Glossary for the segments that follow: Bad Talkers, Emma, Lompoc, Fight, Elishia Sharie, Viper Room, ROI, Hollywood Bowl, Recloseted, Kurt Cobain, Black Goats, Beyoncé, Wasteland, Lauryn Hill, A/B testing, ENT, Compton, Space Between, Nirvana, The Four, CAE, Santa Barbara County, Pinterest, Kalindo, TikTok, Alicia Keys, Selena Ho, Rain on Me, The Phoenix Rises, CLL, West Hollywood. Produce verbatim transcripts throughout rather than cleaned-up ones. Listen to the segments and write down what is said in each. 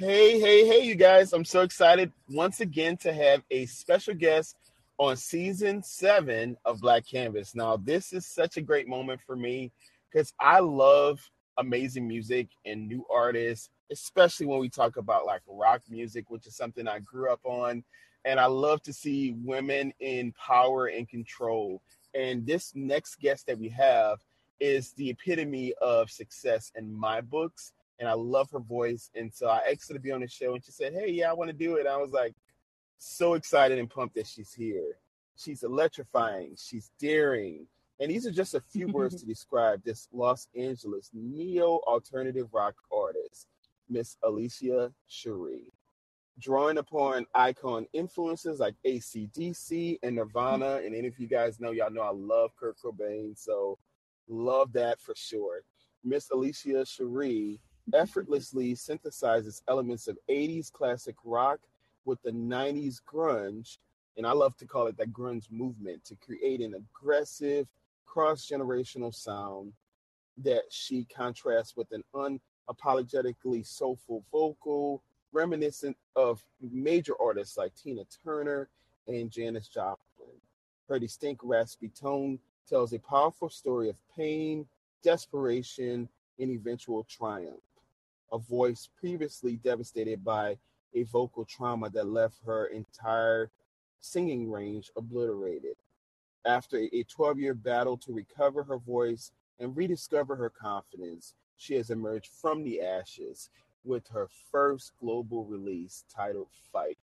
Hey, hey, hey, you guys. I'm so excited once again to have a special guest on season seven of Black Canvas. Now, this is such a great moment for me because I love amazing music and new artists, especially when we talk about like rock music, which is something I grew up on. And I love to see women in power and control. And this next guest that we have is the epitome of success in my books. And I love her voice. And so I asked her to be on the show and she said, hey, yeah, I want to do it. And I was like, so excited and pumped that she's here. She's electrifying. She's daring. And these are just a few words to describe this Los Angeles neo-alternative rock artist, Miss Elishia Sharie. Drawing upon icon influences like A C D C and Nirvana. And any of you guys know, y'all know I love Kurt Cobain. So love that for sure. Miss Elishia Sharie effortlessly synthesizes elements of eighties classic rock with the nineties grunge, and I love to call it the grunge movement, to create an aggressive cross-generational sound that she contrasts with an unapologetically soulful vocal reminiscent of major artists like Tina Turner and Janis Joplin. Her distinct raspy tone tells a powerful story of pain, desperation, and eventual triumph. A voice previously devastated by a vocal trauma that left her entire singing range obliterated. After a twelve-year battle to recover her voice and rediscover her confidence, she has emerged from the ashes with her first global release titled Fight.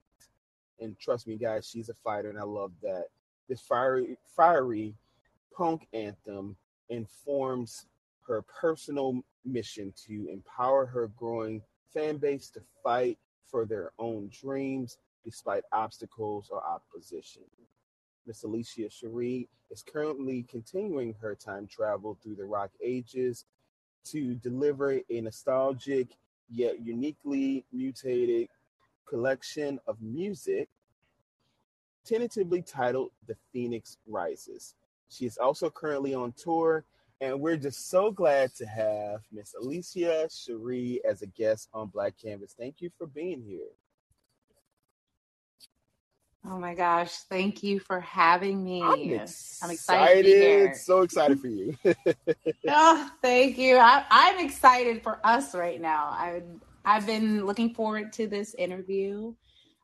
And trust me, guys, she's a fighter, and I love that. This fiery, fiery punk anthem informs her personal mission to empower her growing fan base to fight for their own dreams despite obstacles or opposition. Miss Elishia Sharie is currently continuing her time travel through the rock ages to deliver a nostalgic yet uniquely mutated collection of music tentatively titled The Phoenix Rises. She is also currently on tour, and we're just so glad to have Miss Elishia Sharie as a guest on Black Canvas. Thank you for being here. Oh my gosh, thank you for having me. I'm excited. I'm excited to be here. So excited for you. Oh, thank you. I, I'm excited for us right now. I, I've been looking forward to this interview.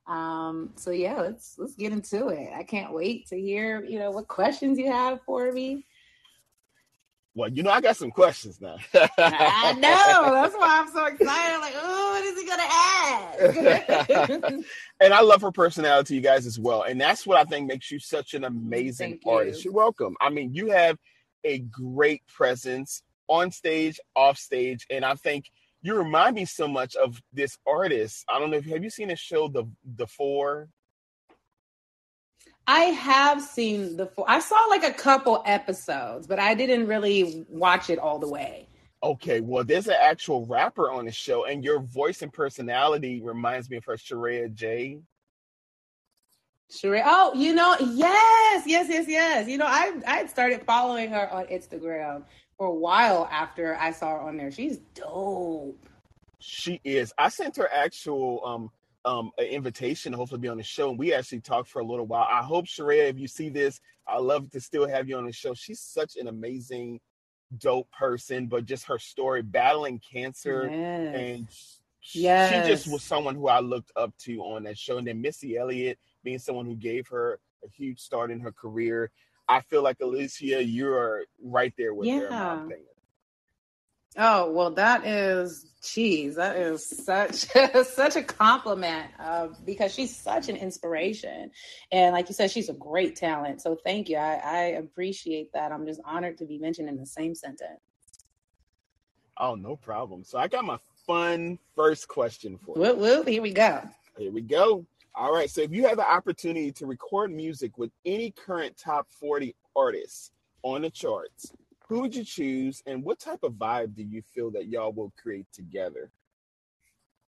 Um, so yeah, let's let's get into it. I can't wait to hear, you know, what questions you have for me. Well, you know, I got some questions now. I know. That's why I'm so excited. I'm like, oh, what is he going to ask? And I love her personality, you guys, as well. And that's what I think makes you such an amazing Thank artist. You. You're welcome. I mean, you have a great presence on stage, off stage. And I think you remind me so much of this artist. I don't know. If, have you seen the show, The, The Four? I have seen the four. I saw like a couple episodes, but I didn't really watch it all the way. Okay, well, there's an actual rapper on the show, and your voice and personality reminds me of her, Shereé J. Shereé, oh, you know, yes, yes, yes, yes. You know, I I started following her on Instagram for a while after I saw her on there. She's dope. She is. I sent her actual um. Um, an invitation to hopefully be on the show, and we actually talked for a little while. I hope, Shereé, if you see this, I love to still have you on the show. She's such an amazing, dope person, but just her story battling cancer, yes. and yes. she just was someone who I looked up to on that show. And then Missy Elliott being someone who gave her a huge start in her career. I feel like Elishia, you're right there with yeah. her. My opinion. Oh, well, that is, geez, that is such, such a compliment uh, because she's such an inspiration. And like you said, she's a great talent. So thank you. I, I appreciate that. I'm just honored to be mentioned in the same sentence. Oh, no problem. So I got my fun first question for you. Whoop, whoop, here we go. Here we go. All right. So if you had the opportunity to record music with any current top forty artists on the charts, who would you choose, and what type of vibe do you feel that y'all will create together?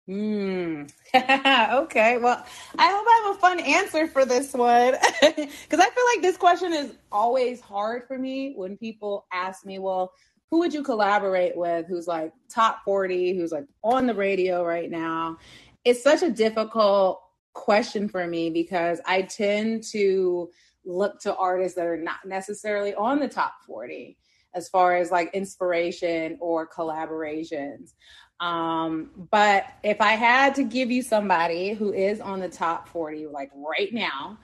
Hmm. Okay. Well, I hope I have a fun answer for this one because I feel like this question is always hard for me when people ask me, well, who would you collaborate with who's like top forty, who's like on the radio right now? It's such a difficult question for me because I tend to look to artists that are not necessarily on the top forty as far as like inspiration or collaborations. Um, but if I had to give you somebody who is on the top forty, like right now,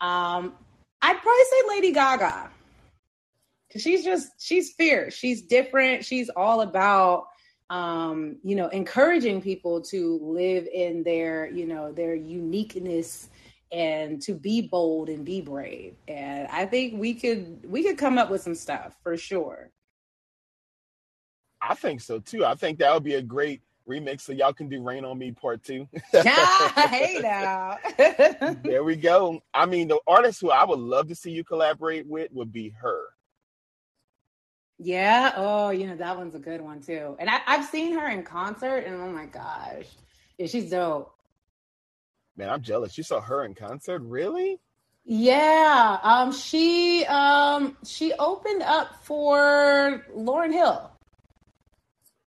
um, I'd probably say Lady Gaga. Cause she's just, she's fierce. She's different. She's all about, um, you know, encouraging people to live in their, you know, their uniqueness and to be bold and be brave. And I think we could, we could come up with some stuff for sure. I think so too. I think that would be a great remix. So y'all can do Rain on Me part two. Yeah, hey now. There we go. I mean, the artist who I would love to see you collaborate with would be her. Yeah. Oh, you know, that one's a good one too. And I, I've seen her in concert and oh my gosh. Yeah, she's dope. Man, I'm jealous. You saw her in concert? Really? Yeah. Um, she um she opened up for Lauryn Hill.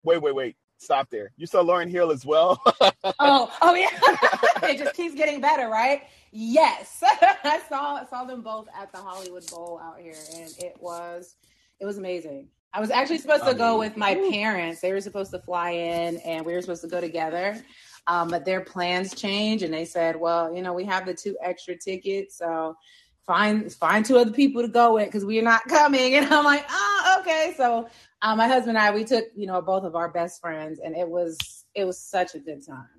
Wait, wait, wait. Stop there. You saw Lauryn Hill as well? oh, oh yeah. It just keeps getting better, right? Yes. I saw saw them both at the Hollywood Bowl out here and it was It was amazing. I was actually supposed to go with my parents. They were supposed to fly in and we were supposed to go together. Um, but their plans changed and they said, well, you know, we have the two extra tickets. So find, find two other people to go with because we are not coming. And I'm like, oh, okay. So um, my husband and I, we took, you know, both of our best friends and it was, it was such a good time.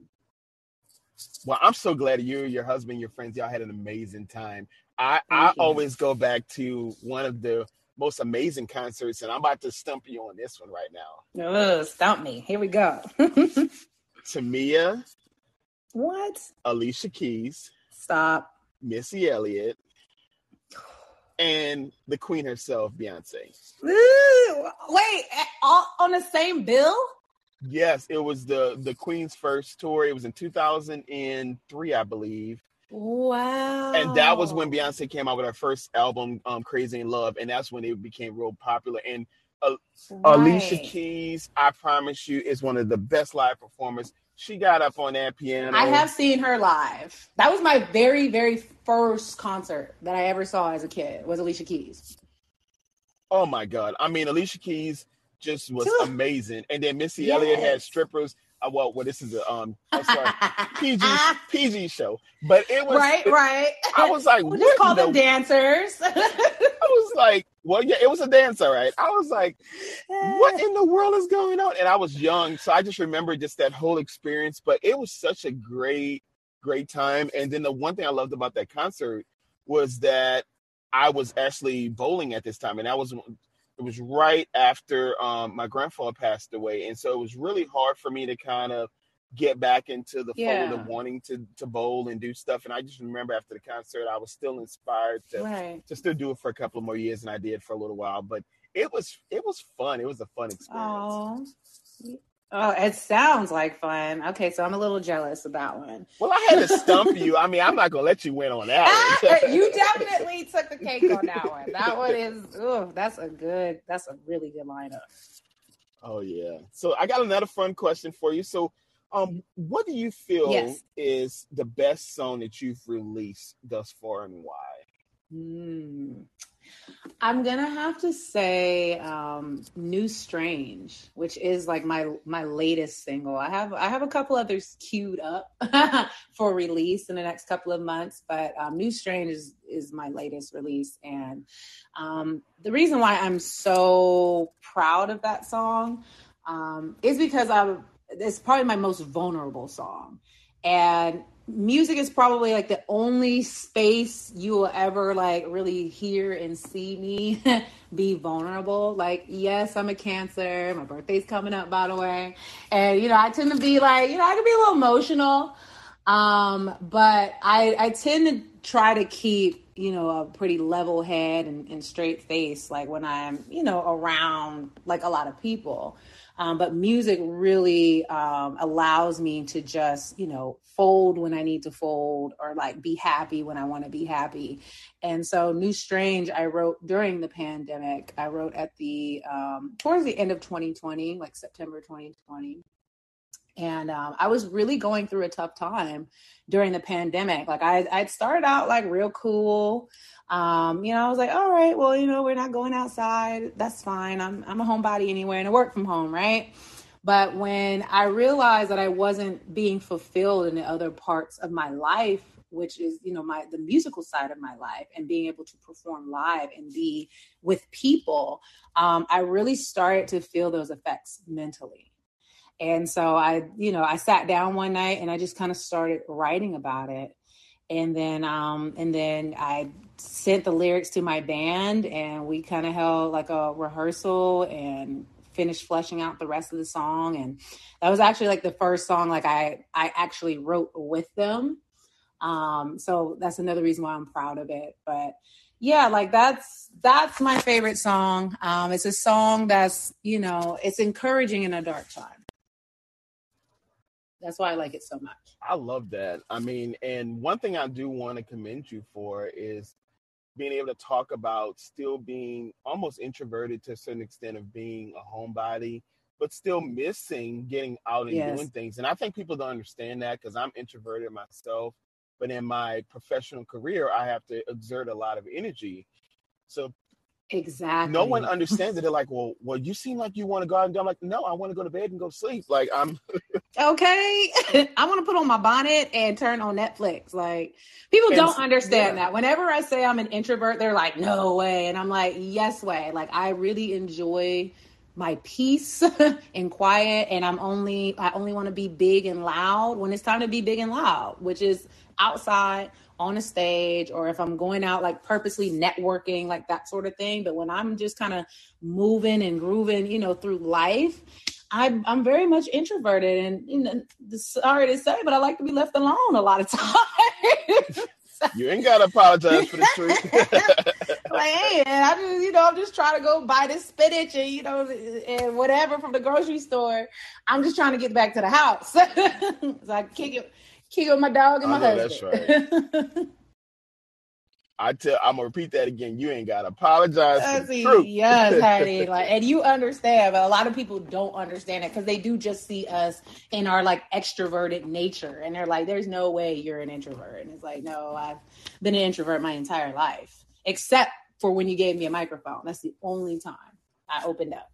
Well, I'm so glad you, your husband, your friends, y'all had an amazing time. I, I always go back to one of the most amazing concerts, and I'm about to stump you on this one right now. Oh, stump me. Here we go. Tamia. What? Alicia Keys. Stop. Missy Elliott. And the queen herself, Beyonce. Ooh, wait, all on the same bill? Yes, it was the, the queen's first tour. It was in two thousand three, I believe. Wow. And that was when Beyonce came out with her first album, um, Crazy in Love. And that's when it became real popular. And uh, right. Alicia Keys, I promise you, is one of the best live performers. She got up on that piano. I have seen her live. That was my very, very first concert that I ever saw as a kid was Alicia Keys. Oh, my God. I mean, Alicia Keys just was amazing. And then Missy yes. Elliott had strippers. Uh, well, well, this is a um, I'm sorry, P G P G show, but it was right, it, right. I was like, we'll just call them the... dancers. I was like, well, yeah, it was a dance, all right. I was like, what in the world is going on? And I was young, so I just remember just that whole experience. But it was such a great, great time. And then the one thing I loved about that concert was that I was actually bowling at this time, and that was. It was right after um, my grandfather passed away. And so it was really hard for me to kind of get back into the yeah. fold of wanting to, to bowl and do stuff. And I just remember after the concert, I was still inspired to, right. to still do it for a couple of more years. And I did for a little while, but it was, it was fun. It was a fun experience. Aww. Oh, it sounds like fun. Okay, so I'm a little jealous of that one. Well, I had to stump you. I mean, I'm not going to let you win on that one. You definitely took the cake on that one. That one is, oh, that's a good, that's a really good lineup. Oh, yeah. So I got another fun question for you. So um, what do you feel yes. is the best song that you've released thus far and why? Mm. I'm gonna have to say um, New Strange, which is like my my latest single. I have I have a couple others queued up for release in the next couple of months, but um, New Strange is, is my latest release. And um, the reason why I'm so proud of that song um, is because I'm it's probably my most vulnerable song. And music is probably like the only space you will ever like really hear and see me be vulnerable. Like, yes, I'm a Cancer. My birthday's coming up, by the way. And, you know, I tend to be like, you know, I can be a little emotional. Um, but I, I tend to try to keep, you know, a pretty level head and, and straight face, like when I'm, you know, around like a lot of people. Um, but music really um, allows me to just, you know, fold when I need to fold, or like be happy when I want to be happy. And so New Strange, I wrote during the pandemic. I wrote at the, um, towards the end of twenty twenty, like September twenty twenty. And um, I was really going through a tough time during the pandemic. Like I, I'd started out like real cool. Um, you know, I was like, all right, well, you know, we're not going outside. That's fine. I'm I'm a homebody anyway, and I work from home, right? But when I realized that I wasn't being fulfilled in the other parts of my life, which is, you know, my the musical side of my life and being able to perform live and be with people, um, I really started to feel those effects mentally. And so I, you know, I sat down one night and I just kind of started writing about it. And then, um, and then I sent the lyrics to my band, and we kind of held like a rehearsal and finished fleshing out the rest of the song. And that was actually like the first song, like I, I actually wrote with them. Um, so that's another reason why I'm proud of it. But yeah, like that's, that's my favorite song. Um, it's a song that's, you know, it's encouraging in a dark time. That's why I like it so much. I love that. I mean, and one thing I do want to commend you for is being able to talk about still being almost introverted to a certain extent of being a homebody, but still missing getting out and yes. doing things. And I think people don't understand that, because I'm introverted myself, but in my professional career, I have to exert a lot of energy. So exactly. No one understands it. They're like, well, well, you seem like you want to go out and do. I'm like, no, I want to go to bed and go sleep. Like I'm okay. I want to put on my bonnet and turn on Netflix. Like people and, don't understand yeah. that. Whenever I say I'm an introvert, they're like, no way. And I'm like, yes way. Like I really enjoy my peace and quiet. And I'm only, I only want to be big and loud when it's time to be big and loud, which is outside on a stage, or if I'm going out, like purposely networking, like that sort of thing. But when I'm just kind of moving and grooving, you know, through life, I'm, I'm very much introverted, and you know, sorry to say, but I like to be left alone a lot of times. You ain't gotta apologize for the truth. Like, hey, and I just, you know, I'm just trying to go buy this spinach and, you know, and whatever from the grocery store. I'm just trying to get back to the house. So I kick it. Kick with my dog and my oh, no, husband. That's right. I tell, I'm gonna repeat that again. You ain't gotta apologize. That's for the truth. Yes, honey. Like, and you understand, but a lot of people don't understand it because they do just see us in our like extroverted nature, and they're like, "There's no way you're an introvert." And it's like, no, I've been an introvert my entire life, except for when you gave me a microphone. That's the only time I opened up.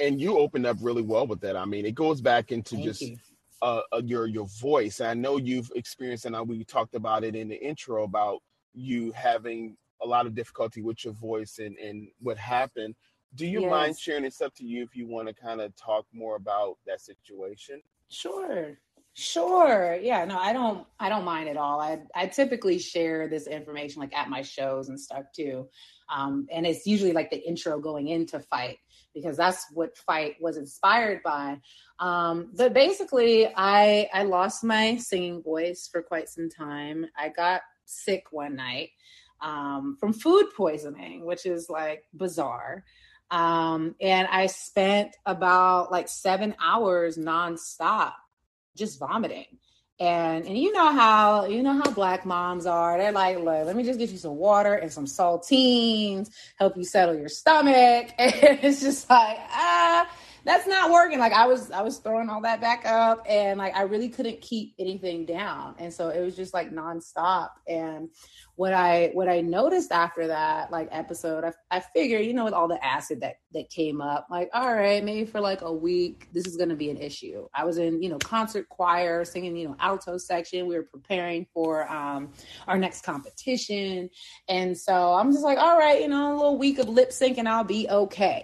And you opened up really well with that. I mean, it goes back into Thank just. You. Uh, your your voice. I know you've experienced, and we talked about it in the intro about you having a lot of difficulty with your voice and, and what happened. Do you yes. mind sharing? It's up to you if you want to kind of talk more about that situation. Sure, sure. Yeah, no, I don't. I don't mind at all. I I typically share this information like at my shows and stuff too, um, and it's usually like the intro going into Fight, because that's what Fight was inspired by. Um, but basically, I I lost my singing voice for quite some time. I got sick one night um, from food poisoning, which is like bizarre. Um, and I spent about like seven hours nonstop just vomiting. And and you know how you know how Black moms are. They're like, look, let me just get you some water and some saltines, help you settle your stomach. And it's just like, ah, that's not working. Like I was I was throwing all that back up, and like I really couldn't keep anything down. And so it was just like nonstop. And what I what I noticed after that like episode, I I figured, you know, with all the acid that that came up, like, all right, maybe for like a week, this is going to be an issue. I was in, you know, concert choir singing, you know, alto section. We were preparing for um, our next competition. And so I'm just like, all right, you know, a little week of lip sync and I'll be okay.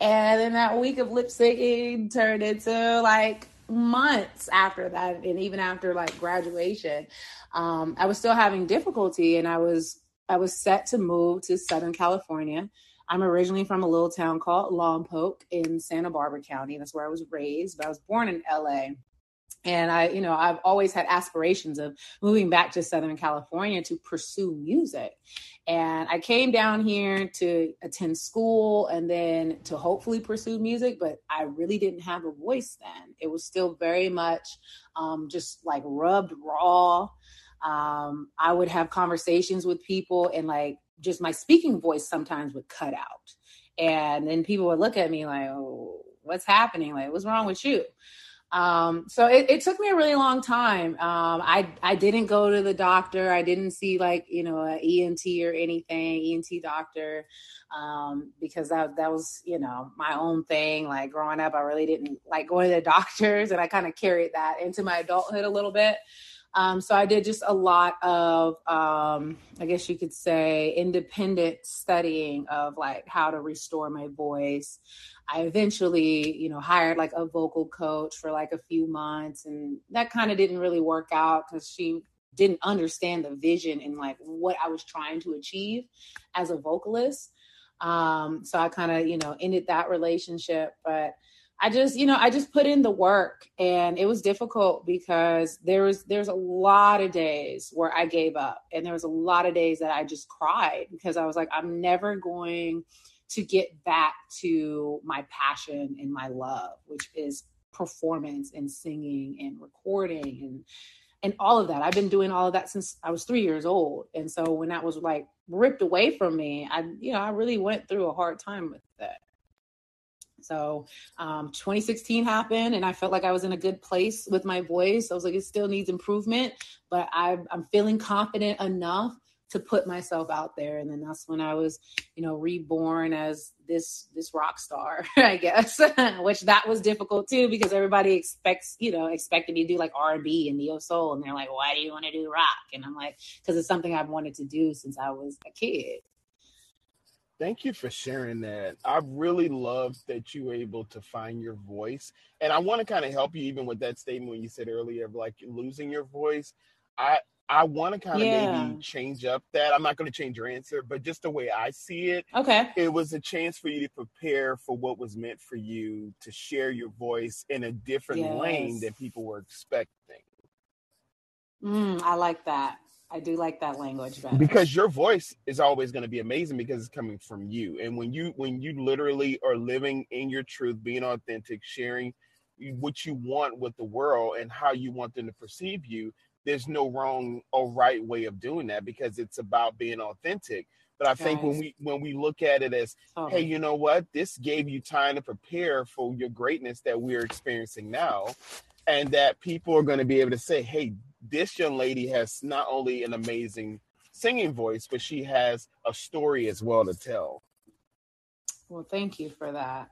And then that week of lip syncing turned into like months after that. And even after like graduation, um, I was still having difficulty, and I was, I was set to move to Southern California. I'm originally from a little town called Lompoc in Santa Barbara County. That's where I was raised, but I was born in L A. And I, you know, I've always had aspirations of moving back to Southern California to pursue music. And I came down here to attend school and then to hopefully pursue music, but I really didn't have a voice then. It was still very much um, just like rubbed raw. Um, I would have conversations with people and like just my speaking voice sometimes would cut out. And then people would look at me like, oh, what's happening? Like, what's wrong with you? Um, so it, it took me a really long time. Um, I, I didn't go to the doctor. I didn't see like, you know, an E N T or anything, E N T doctor. Um, because that, that was, you know, my own thing. Like growing up, I really didn't like going to the doctors, and I kind of carried that into my adulthood a little bit. Um, so I did just a lot of, um, I guess you could say, independent studying of like how to restore my voice. I eventually, you know, hired like a vocal coach for like a few months, and that kind of didn't really work out because she didn't understand the vision and like what I was trying to achieve as a vocalist. Um, so I kind of, you know, ended that relationship, but I just, you know, I just put in the work, and it was difficult because there was, there's a lot of days where I gave up, and there was a lot of days that I just cried because I was like, I'm never going to get back to my passion and my love, which is performance and singing and recording and, and all of that. I've been doing all of that since I was three years old. And so when that was like ripped away from me, I, you know, I really went through a hard time with that. So um, twenty sixteen happened, and I felt like I was in a good place with my voice. I was like, it still needs improvement, but I, I'm feeling confident enough to put myself out there. And then that's when I was, you know, reborn as this, this rock star, I guess, which that was difficult too, because everybody expects, you know, expected me to do like R and B and neo soul. And they're like, why do you want to do rock? And I'm like, because it's something I've wanted to do since I was a kid. Thank you for sharing that. I really love that you were able to find your voice. And I want to kind of help you even with that statement when you said earlier of like losing your voice. I, I want to kind of yeah. maybe change up that. I'm not going to change your answer, but just the way I see it. Okay. It was a chance for you to prepare for what was meant for you to share your voice in a different yes. lane than people were expecting. Mm, I like that. I do like that language better. Because your voice is always going to be amazing because it's coming from you. And when you when you literally are living in your truth, being authentic, sharing what you want with the world and how you want them to perceive you, there's no wrong or right way of doing that because it's about being authentic. But I think when we when we look at it as, oh. hey, you know what? This gave you time to prepare for your greatness that we're experiencing now, and that people are going to be able to say, hey, this young lady has not only an amazing singing voice, but she has a story as well to tell. Well, thank you for that.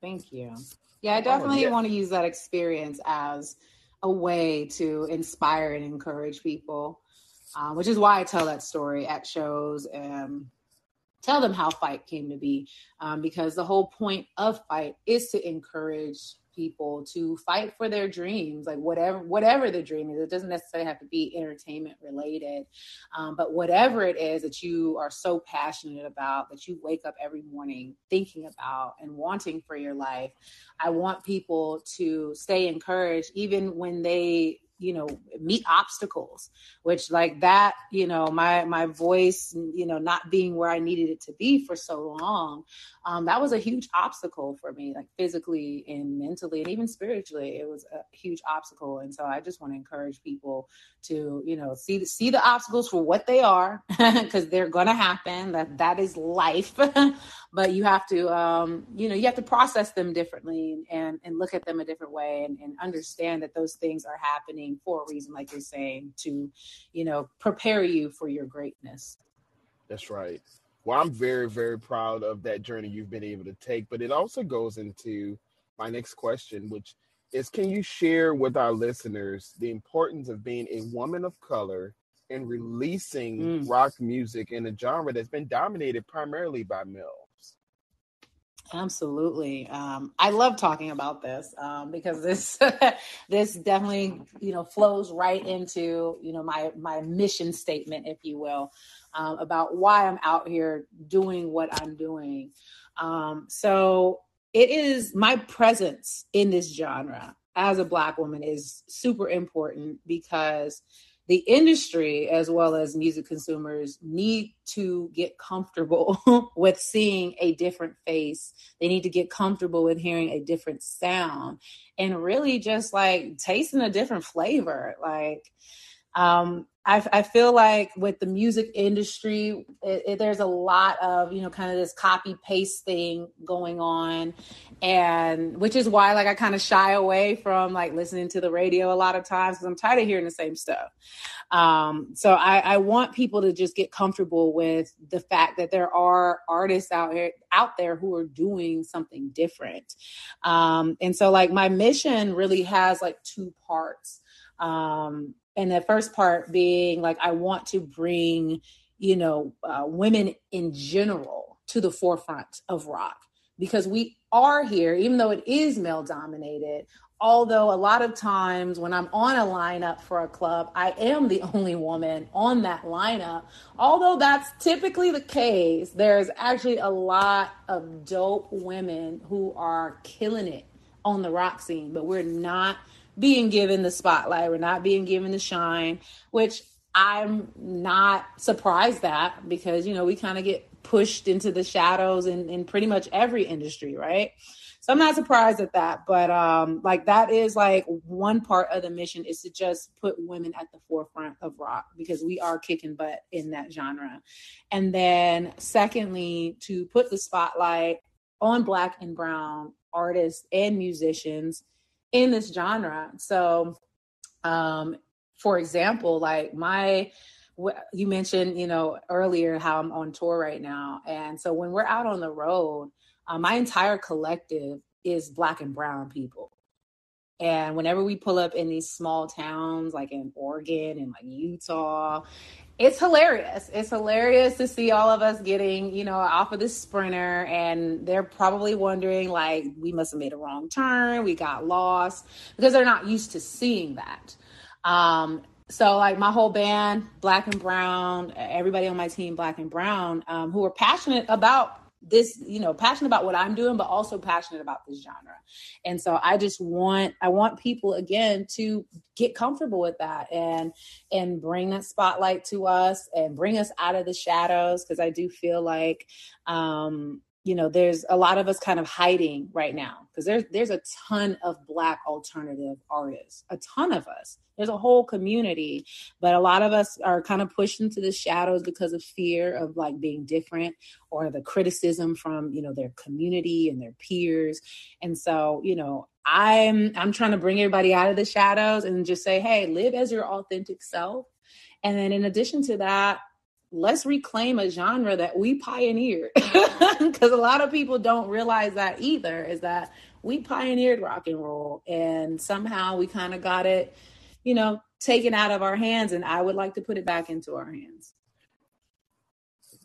Thank you. Yeah, I definitely oh, yeah. want to use that experience as a way to inspire and encourage people, uh, which is why I tell that story at shows and tell them how Fight came to be, um, because the whole point of Fight is to encourage people to fight for their dreams, like whatever whatever the dream is. It doesn't necessarily have to be entertainment related, um, but whatever it is that you are so passionate about, that you wake up every morning thinking about and wanting for your life, I want people to stay encouraged even when they, you know, meet obstacles, which like that, you know, my, my voice, you know, not being where I needed it to be for so long. Um, that was a huge obstacle for me, like physically and mentally, and even spiritually, it was a huge obstacle. And so I just want to encourage people to, you know, see, see the obstacles for what they are, because they're going to happen. That that is life, but you have to, um, you know, you have to process them differently and, and look at them a different way, and, and understand that those things are happening for a reason, like you're saying, to, you know, prepare you for your greatness. That's right. Well, I'm very, very proud of that journey you've been able to take, but it also goes into my next question, which is, can you share with our listeners the importance of being a woman of color and releasing mm. rock music in a genre that's been dominated primarily by male? Absolutely. Um, I love talking about this um, because this this definitely, you know, flows right into, you know, my my mission statement, if you will, um, about why I'm out here doing what I'm doing. Um, so it is my presence in this genre. as a Black woman is super important, because the industry, as well as music consumers, need to get comfortable with seeing a different face. They need to get comfortable with hearing a different sound and really just like tasting a different flavor. Like, um, I, I feel like with the music industry, it, it, there's a lot of, you know, kind of this copy paste thing going on. And which is why, like, I kind of shy away from like listening to the radio a lot of times, because I'm tired of hearing the same stuff. Um, so I, I want people to just get comfortable with the fact that there are artists out here, out there who are doing something different. Um, and so like my mission really has like two parts. Um, And the first part being like, I want to bring, you know, uh, women in general to the forefront of rock, because we are here, even though it is male dominated. Although a lot of times when I'm on a lineup for a club, I am the only woman on that lineup. Although that's typically the case, there's actually a lot of dope women who are killing it on the rock scene, but we're not being given the spotlight. We're not being given the shine, which I'm not surprised at, because, you know, we kind of get pushed into the shadows in, in pretty much every industry, right? So I'm not surprised at that. But um, like that is like one part of the mission, is to just put women at the forefront of rock, because we are kicking butt in that genre. And then secondly, to put the spotlight on Black and Brown artists and musicians in this genre. So, um, for example, like my, you mentioned, you know, earlier how I'm on tour right now. And so when we're out on the road, uh, my entire collective is Black and Brown people. And whenever we pull up in these small towns, like in Oregon and like Utah, it's hilarious. It's hilarious to see all of us getting, you know, off of this Sprinter, and they're probably wondering, like, we must have made a wrong turn. We got lost, because they're not used to seeing that. Um, so like my whole band, Black and Brown, everybody on my team, Black and Brown, um, who are passionate about this, you know, passionate about what I'm doing, but also passionate about this genre. And so I just want, I want people again to get comfortable with that, and, and bring that spotlight to us and bring us out of the shadows. Cause I do feel like, um, you know, there's a lot of us kind of hiding right now, because there's, there's a ton of Black alternative artists, a ton of us. There's a whole community, but a lot of us are kind of pushed into the shadows because of fear of like being different, or the criticism from, you know, their community and their peers. And so, you know, I'm, I'm trying to bring everybody out of the shadows and just say, hey, live as your authentic self. And then in addition to that, let's reclaim a genre that we pioneered, because a lot of people don't realize that either, is that we pioneered rock and roll, and somehow we kind of got it, you know, taken out of our hands. And I would like to put it back into our hands.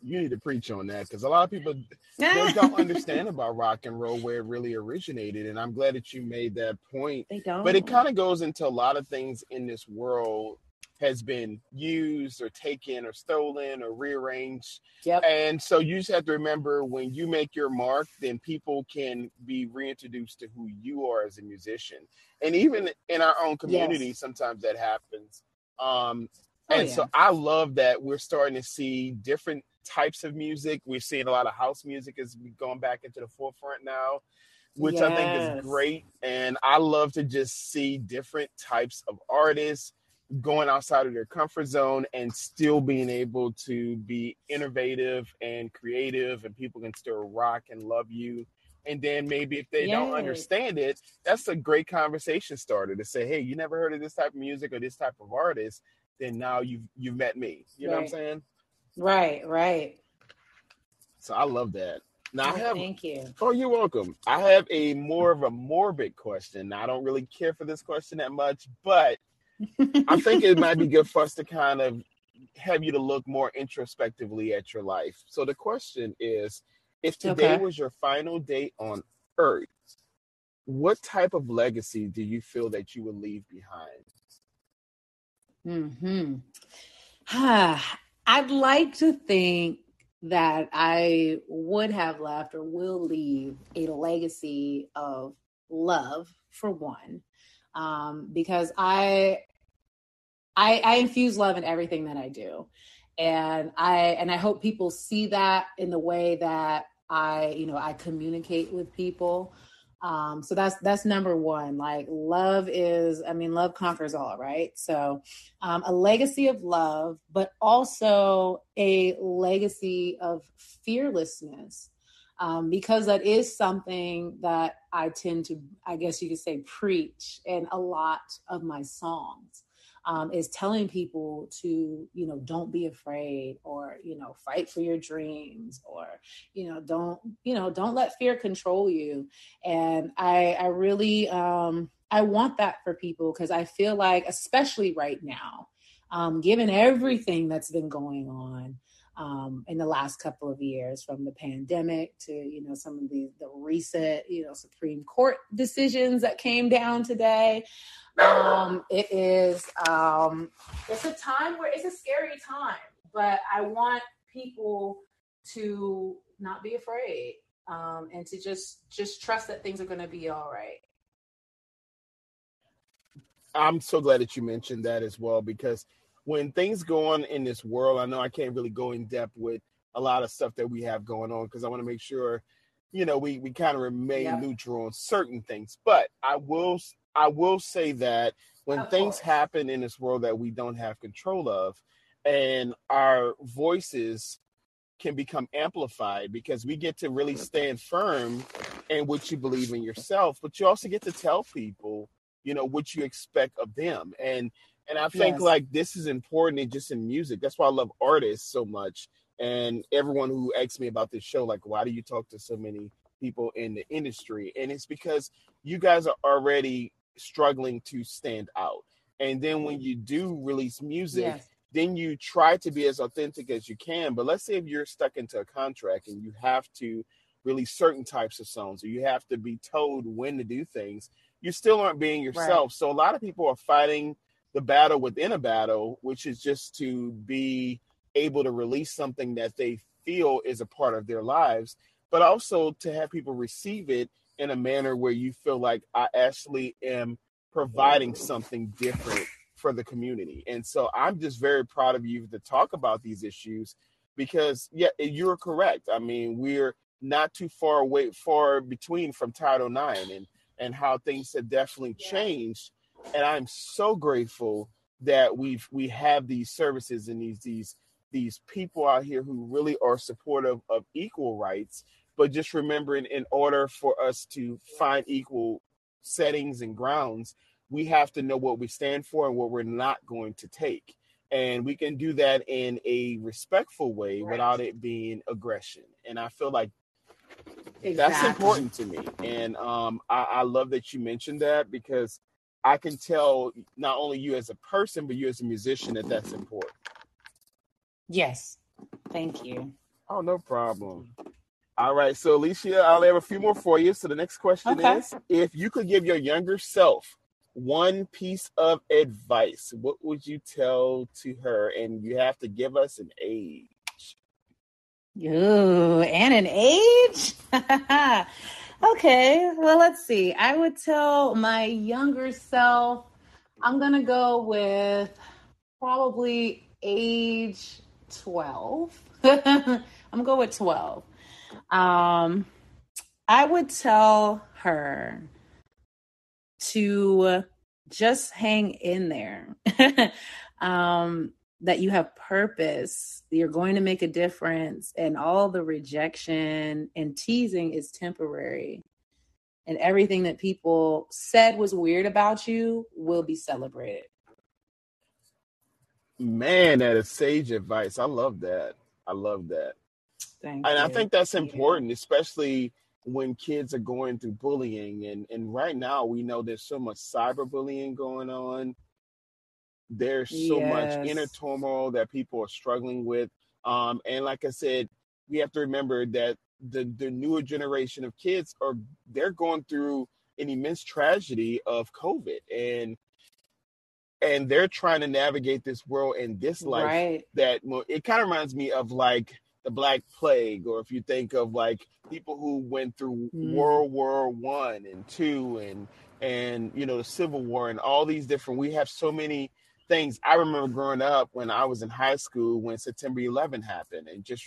You need to preach on that, because a lot of people they don't understand about rock and roll, where it really originated. And I'm glad that you made that point. They don't. But it kind of goes into a lot of things in this world has been used or taken or stolen or rearranged. Yep. And so you just have to remember, when you make your mark, then people can be reintroduced to who you are as a musician. And even in our own community, yes, sometimes that happens. Um, oh, and yeah. So I love that we're starting to see different types of music. We've seen a lot of house music is going back into the forefront now, which yes, I think is great. And I love to just see different types of artists going outside of their comfort zone and still being able to be innovative and creative, and people can still rock and love you. And then maybe if they Yay. don't understand it, that's a great conversation starter to say, hey, you never heard of this type of music or this type of artist, then now you've, you've met me. You right. know what I'm saying? Right, right. So I love that. Now oh, I have, thank you. Oh, you're welcome. I have a more of a morbid question. I don't really care for this question that much, but I think it might be good for us to kind of have you to look more introspectively at your life. So the question is, if today okay. was your final day on earth, what type of legacy do you feel that you would leave behind? Hmm. I'd like to think that I would have left or will leave a legacy of love, for one. um, because I, I, I infuse love in everything that I do. And I, and I hope people see that in the way that I, you know, I communicate with people. Um, so that's, that's number one, like love is, I mean, love conquers all, right? So, um, a legacy of love, but also a legacy of fearlessness, um, because that is something that I tend to, I guess you could say, preach in a lot of my songs. Um, is telling people to, you know, don't be afraid, or, you know, fight for your dreams, or, you know, don't, you know, don't let fear control you. And I, I really, um, I want that for people, because I feel like, especially right now, um, given everything that's been going on um, in the last couple of years, from the pandemic to, you know, some of the, the recent, you know, Supreme Court decisions that came down today. Um, it is, um, it's a time where it's a scary time, but I want people to not be afraid, um, and to just, just trust that things are going to be all right. I'm so glad that you mentioned that as well, because when things go on in this world, I know I can't really go in depth with a lot of stuff that we have going on, because I want to make sure, you know, we, we kind of remain yeah. neutral on certain things, but I will I will say that when of things course. happen in this world that we don't have control of, and our voices can become amplified, because we get to really stand firm in what you believe in yourself, but you also get to tell people, you know, what you expect of them. And, and I think yes. like this is important just in music. That's why I love artists so much. And everyone who asks me about this show, like, why do you talk to so many people in the industry? And it's because you guys are already struggling to stand out, and then when you do release music, yes. then you try to be as authentic as you can. But let's say if you're stuck into a contract and you have to release certain types of songs, or you have to be told when to do things, you still aren't being yourself, right. So a lot of people are fighting the battle within a battle, which is just to be able to release something that they feel is a part of their lives, but also to have people receive it in a manner where you feel like I actually am providing something different for the community. And so I'm just very proud of you to talk about these issues, because yeah, you're correct. I mean, we're not too far away, far between from Title nine and, and how things have definitely yeah. changed. And I'm so grateful that we've, we have these services and these, these, these people out here who really are supportive of equal rights. But just remembering, in order for us to find equal settings and grounds, we have to know what we stand for and what we're not going to take. And we can do that in a respectful way right. without it being aggression. And I feel like exactly. that's important to me. And um, I, I love that you mentioned that, because I can tell not only you as a person, but you as a musician, that that's important. Yes. Thank you. Oh, no problem. All right, so Alicia, I'll have a few more for you. So the next question okay. is, if you could give your younger self one piece of advice, what would you tell to her? And you have to give us an age. Ooh, and an age? Okay, well, let's see. I would tell my younger self, I'm going to go with probably age twelve. I'm going to go with twelve. Um, I would tell her to just hang in there, um, that you have purpose, you're going to make a difference, and all the rejection and teasing is temporary, and everything that people said was weird about you will be celebrated. Man, that is sage advice. I love that. I love that. Thank and you. I think that's important, yeah. especially when kids are going through bullying. And, and right now, we know there's so much cyberbullying going on. There's so yes. much inner turmoil that people are struggling with. Um, and like I said, we have to remember that the, the newer generation of kids, are they're going through an immense tragedy of COVID. And and they're trying to navigate this world and this life. Right. That well, it kind of reminds me of like, the Black Plague, or if you think of like people who went through mm. World War One and Two and and, you know, the Civil War and all these different, we have so many things. I remember growing up when I was in high school when September eleventh happened, and just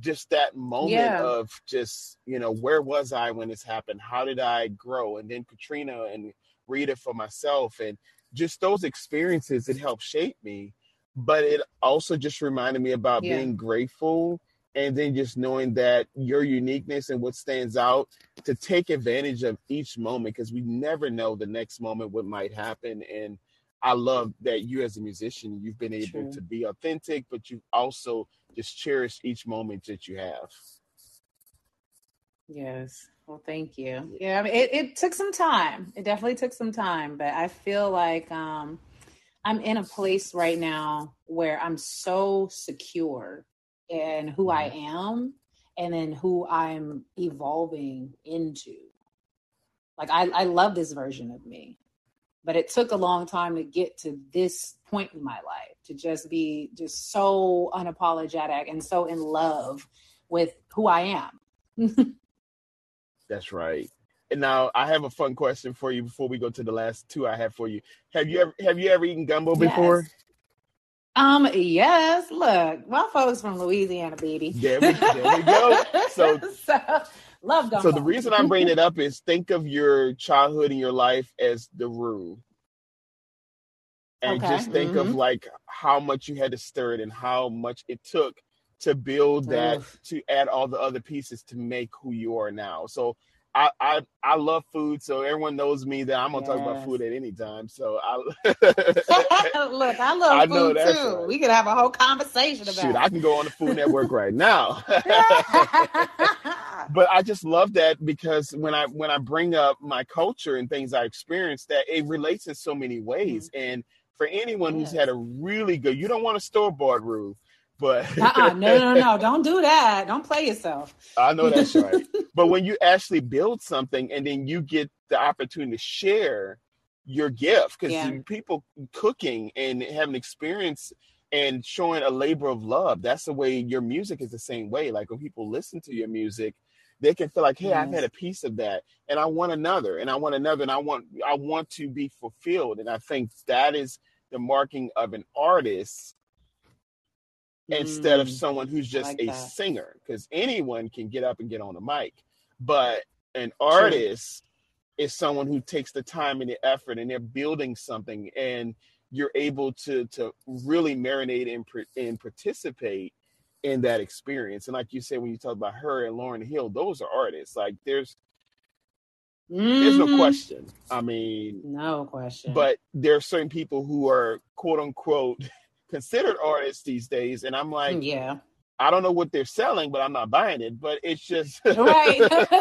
just that moment yeah. of just, you know, where was I when this happened? How did I grow? And then Katrina and Rita for myself, and just those experiences, it helped shape me. But it also just reminded me about yeah. being grateful, and then just knowing that your uniqueness and what stands out, to take advantage of each moment, because we never know the next moment what might happen. And I love that you as a musician, you've been able True. to be authentic, but you also just cherish each moment that you have. Yes. Well, thank you. Yeah, I mean, it, it took some time. It definitely took some time, but I feel like um, I'm in a place right now where I'm so secure in who I am and then who I'm evolving into. Like, I, I love this version of me. But it took a long time to get to this point in my life, to just be just so unapologetic and so in love with who I am. That's right. And now I have a fun question for you before we go to the last two I have for you. Have you ever have you ever eaten gumbo before? Yes. Um, yes. Look, my folks from Louisiana, baby. There we, there we go. So, so love gumbo. So the reason I'm bringing it up is, think of your childhood and your life as the roux. And okay. just think mm-hmm. of like how much you had to stir it and how much it took to build that, Oof. to add all the other pieces to make who you are now. So I, I, I love food, so everyone knows me that I'm gonna yes. talk about food at any time. So I look, I love I food too. Right. We could have a whole conversation about Shoot, it. I can go on the Food Network right now. But I just love that, because when I when I bring up my culture and things I experienced, that it relates in so many ways. Mm-hmm. And for anyone yes. who's had a really good, you don't want a store-bought roux. But uh-uh, no, no, no, don't do that. Don't play yourself. I know that's right. But when you actually build something and then you get the opportunity to share your gift, because yeah. people cooking and having experience and showing a labor of love, that's the way your music is the same way. Like, when people listen to your music, they can feel like, hey, yes. I've had a piece of that, and I want another, and I want another, and I want, I want to be fulfilled. And I think that is the marking of an artist, instead of someone who's just like a that. singer, because anyone can get up and get on the mic. But an artist True. is someone who takes the time and the effort, and they're building something, and you're able to to really marinate and, and participate in that experience. And like you said, when you talk about her and Lauryn Hill, those are artists. Like, there's mm-hmm. there's no question. I mean, no question. But there are certain people who are, quote unquote, considered artists these days, and I'm like, yeah, I don't know what they're selling, but I'm not buying it. But it's just right.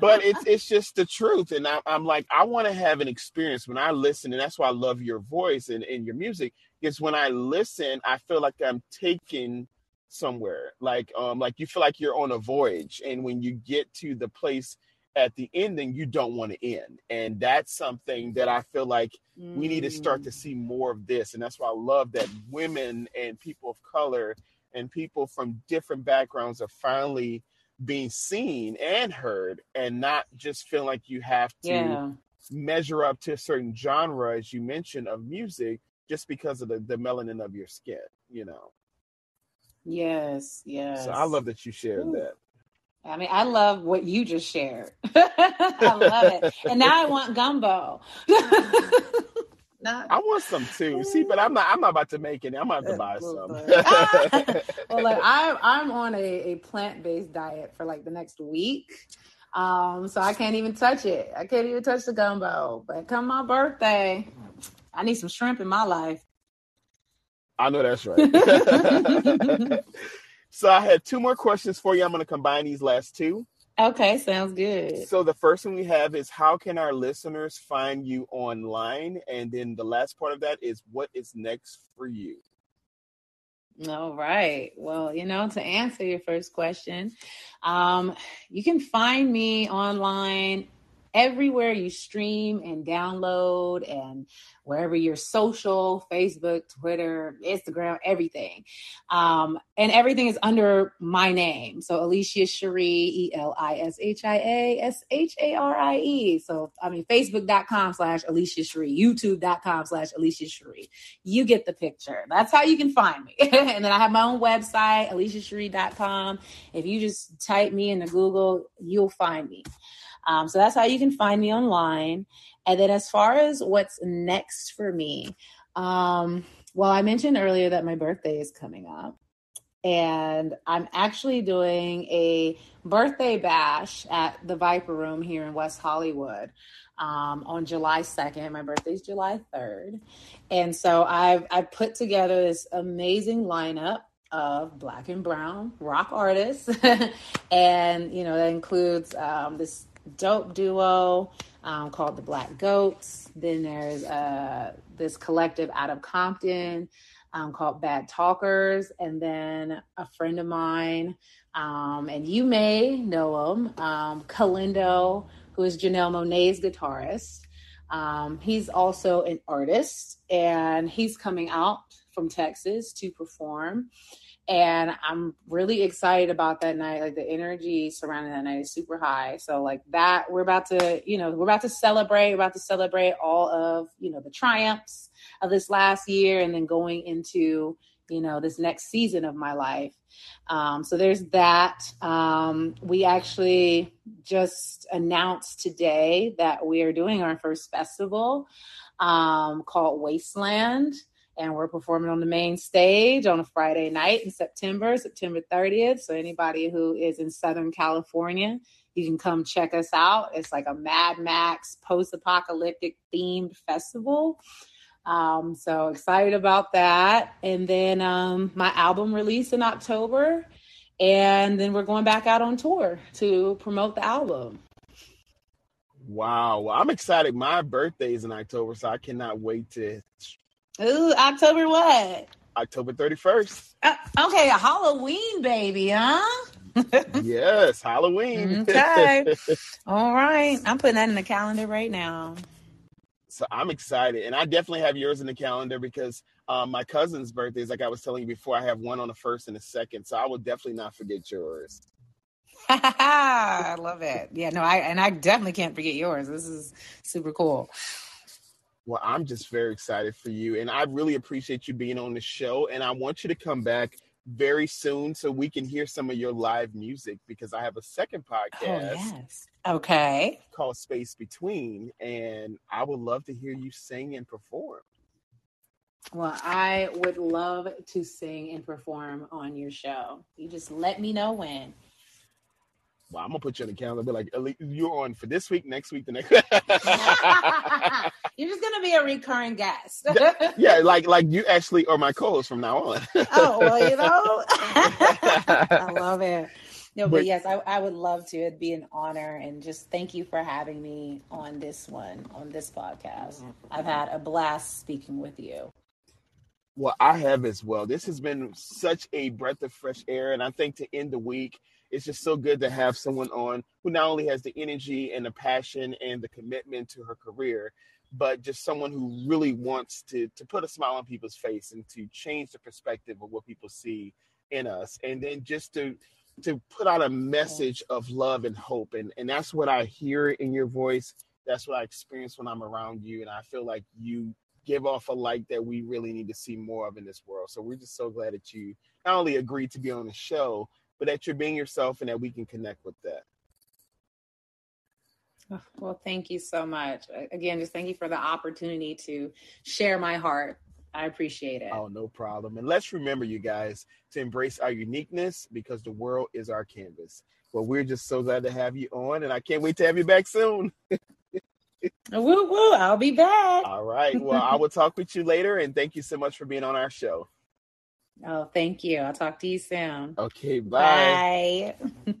But it's it's just the truth. And I, I'm like, I want to have an experience when I listen, and that's why I love your voice and, and your music, is when I listen, I feel like I'm taken somewhere. Like um like you feel like you're on a voyage, and when you get to the place at the ending, you don't want to end. And that's something that I feel like mm. we need to start to see more of this. And that's why I love that women and people of color and people from different backgrounds are finally being seen and heard, and not just feel like you have to yeah. measure up to a certain genre, as you mentioned, of music, just because of the, the melanin of your skin, you know? Yes, yes. So I love that you shared Ooh. that. I mean, I love what you just shared. I love it. And now I want gumbo. I want some too. See, but I'm not I'm not about to make it. I'm about to buy some. Well, look, I'm I'm on a, a plant-based diet for like the next week. Um, so I can't even touch it. I can't even touch the gumbo. But come my birthday, I need some shrimp in my life. I know that's right. So I had two more questions for you. I'm going to combine these last two. Okay, sounds good. So the first one we have is, how can our listeners find you online? And then the last part of that is, what is next for you? All right. Well, you know, to answer your first question, um, you can find me online everywhere you stream and download and wherever you're social, Facebook, Twitter, Instagram, everything. Um, and everything is under my name. So Elishia Sharie, E L I S H I A S H A R I E. So, I mean, Facebook.com slash Elishia Sharie, YouTube.com slash Elishia Sharie. You get the picture. That's how you can find me. And then I have my own website, Alicia Sharie dot com. If you just type me into Google, you'll find me. Um, so that's how you can find me online. And then as far as what's next for me, um, well, I mentioned earlier that my birthday is coming up. And I'm actually doing a birthday bash at the Viper Room here in West Hollywood um, on July second. My birthday's July third. And so I've, I've put together this amazing lineup of Black and brown rock artists. And, you know, that includes um, this dope duo um, called the Black Goats. Then there's uh, this collective out of Compton um, called Bad Talkers. And then a friend of mine, um, and you may know him, um, Kalindo, who is Janelle Monáe's guitarist. Um, he's also an artist, and he's coming out from Texas to perform. And I'm really excited about that night. Like, the energy surrounding that night is super high. So like that, we're about to, you know, we're about to celebrate, we're about to celebrate all of, you know, the triumphs of this last year and then going into, you know, this next season of my life. Um, so there's that. Um, we actually just announced today that we are doing our first festival um, called Wasteland. And we're performing on the main stage on a Friday night in September, September thirtieth. So anybody who is in Southern California, you can come check us out. It's like a Mad Max post-apocalyptic themed festival. Um, so excited about that. And then um, my album release in October. And then we're going back out on tour to promote the album. Wow. Well, I'm excited. My birthday is in October, so I cannot wait to... Ooh, October what? October thirty-first. Uh, okay, a Halloween baby, huh? Yes, Halloween. Okay. All right. I'm putting that in the calendar right now. So I'm excited. And I definitely have yours in the calendar because um, my cousin's birthday is, like I was telling you before, I have one on the first and the second. So I will definitely not forget yours. I love it. Yeah, no, I and I definitely can't forget yours. This is super cool. Well, I'm just very excited for you, and I really appreciate you being on the show, and I want you to come back very soon so we can hear some of your live music, because I have a second podcast. Oh, yes. Okay. Called Space Between, and I would love to hear you sing and perform. Well, I would love to sing and perform on your show. You just let me know when. Well, I'm going to put you on the calendar. Be like, you're on for this week, next week, the next week. You're just going to be a recurring guest. Yeah, like like you actually are my co-host from now on. Oh, well, you know. I love it. No, but, but yes, I, I would love to. It'd be an honor. And just thank you for having me on this one, on this podcast. I've had a blast speaking with you. Well, I have as well. This has been such a breath of fresh air. And I think to end the week, it's just so good to have someone on who not only has the energy and the passion and the commitment to her career, but just someone who really wants to, to put a smile on people's face and to change the perspective of what people see in us. And then just to, to put out a message of love and hope. And, and that's what I hear in your voice. That's what I experience when I'm around you. And I feel like you give off a light that we really need to see more of in this world. So we're just so glad that you not only agreed to be on the show, but that you're being yourself and that we can connect with that. Well, thank you so much. Again, just thank you for the opportunity to share my heart. I appreciate it. Oh, no problem. And let's remember, you guys, to embrace our uniqueness, because the world is our canvas. Well, we're just so glad to have you on, and I can't wait to have you back soon. Woo, woo, I'll be back. All right. Well, I will talk with you later, and thank you so much for being on our show. Oh, thank you. I'll talk to you soon. Okay, bye. Bye.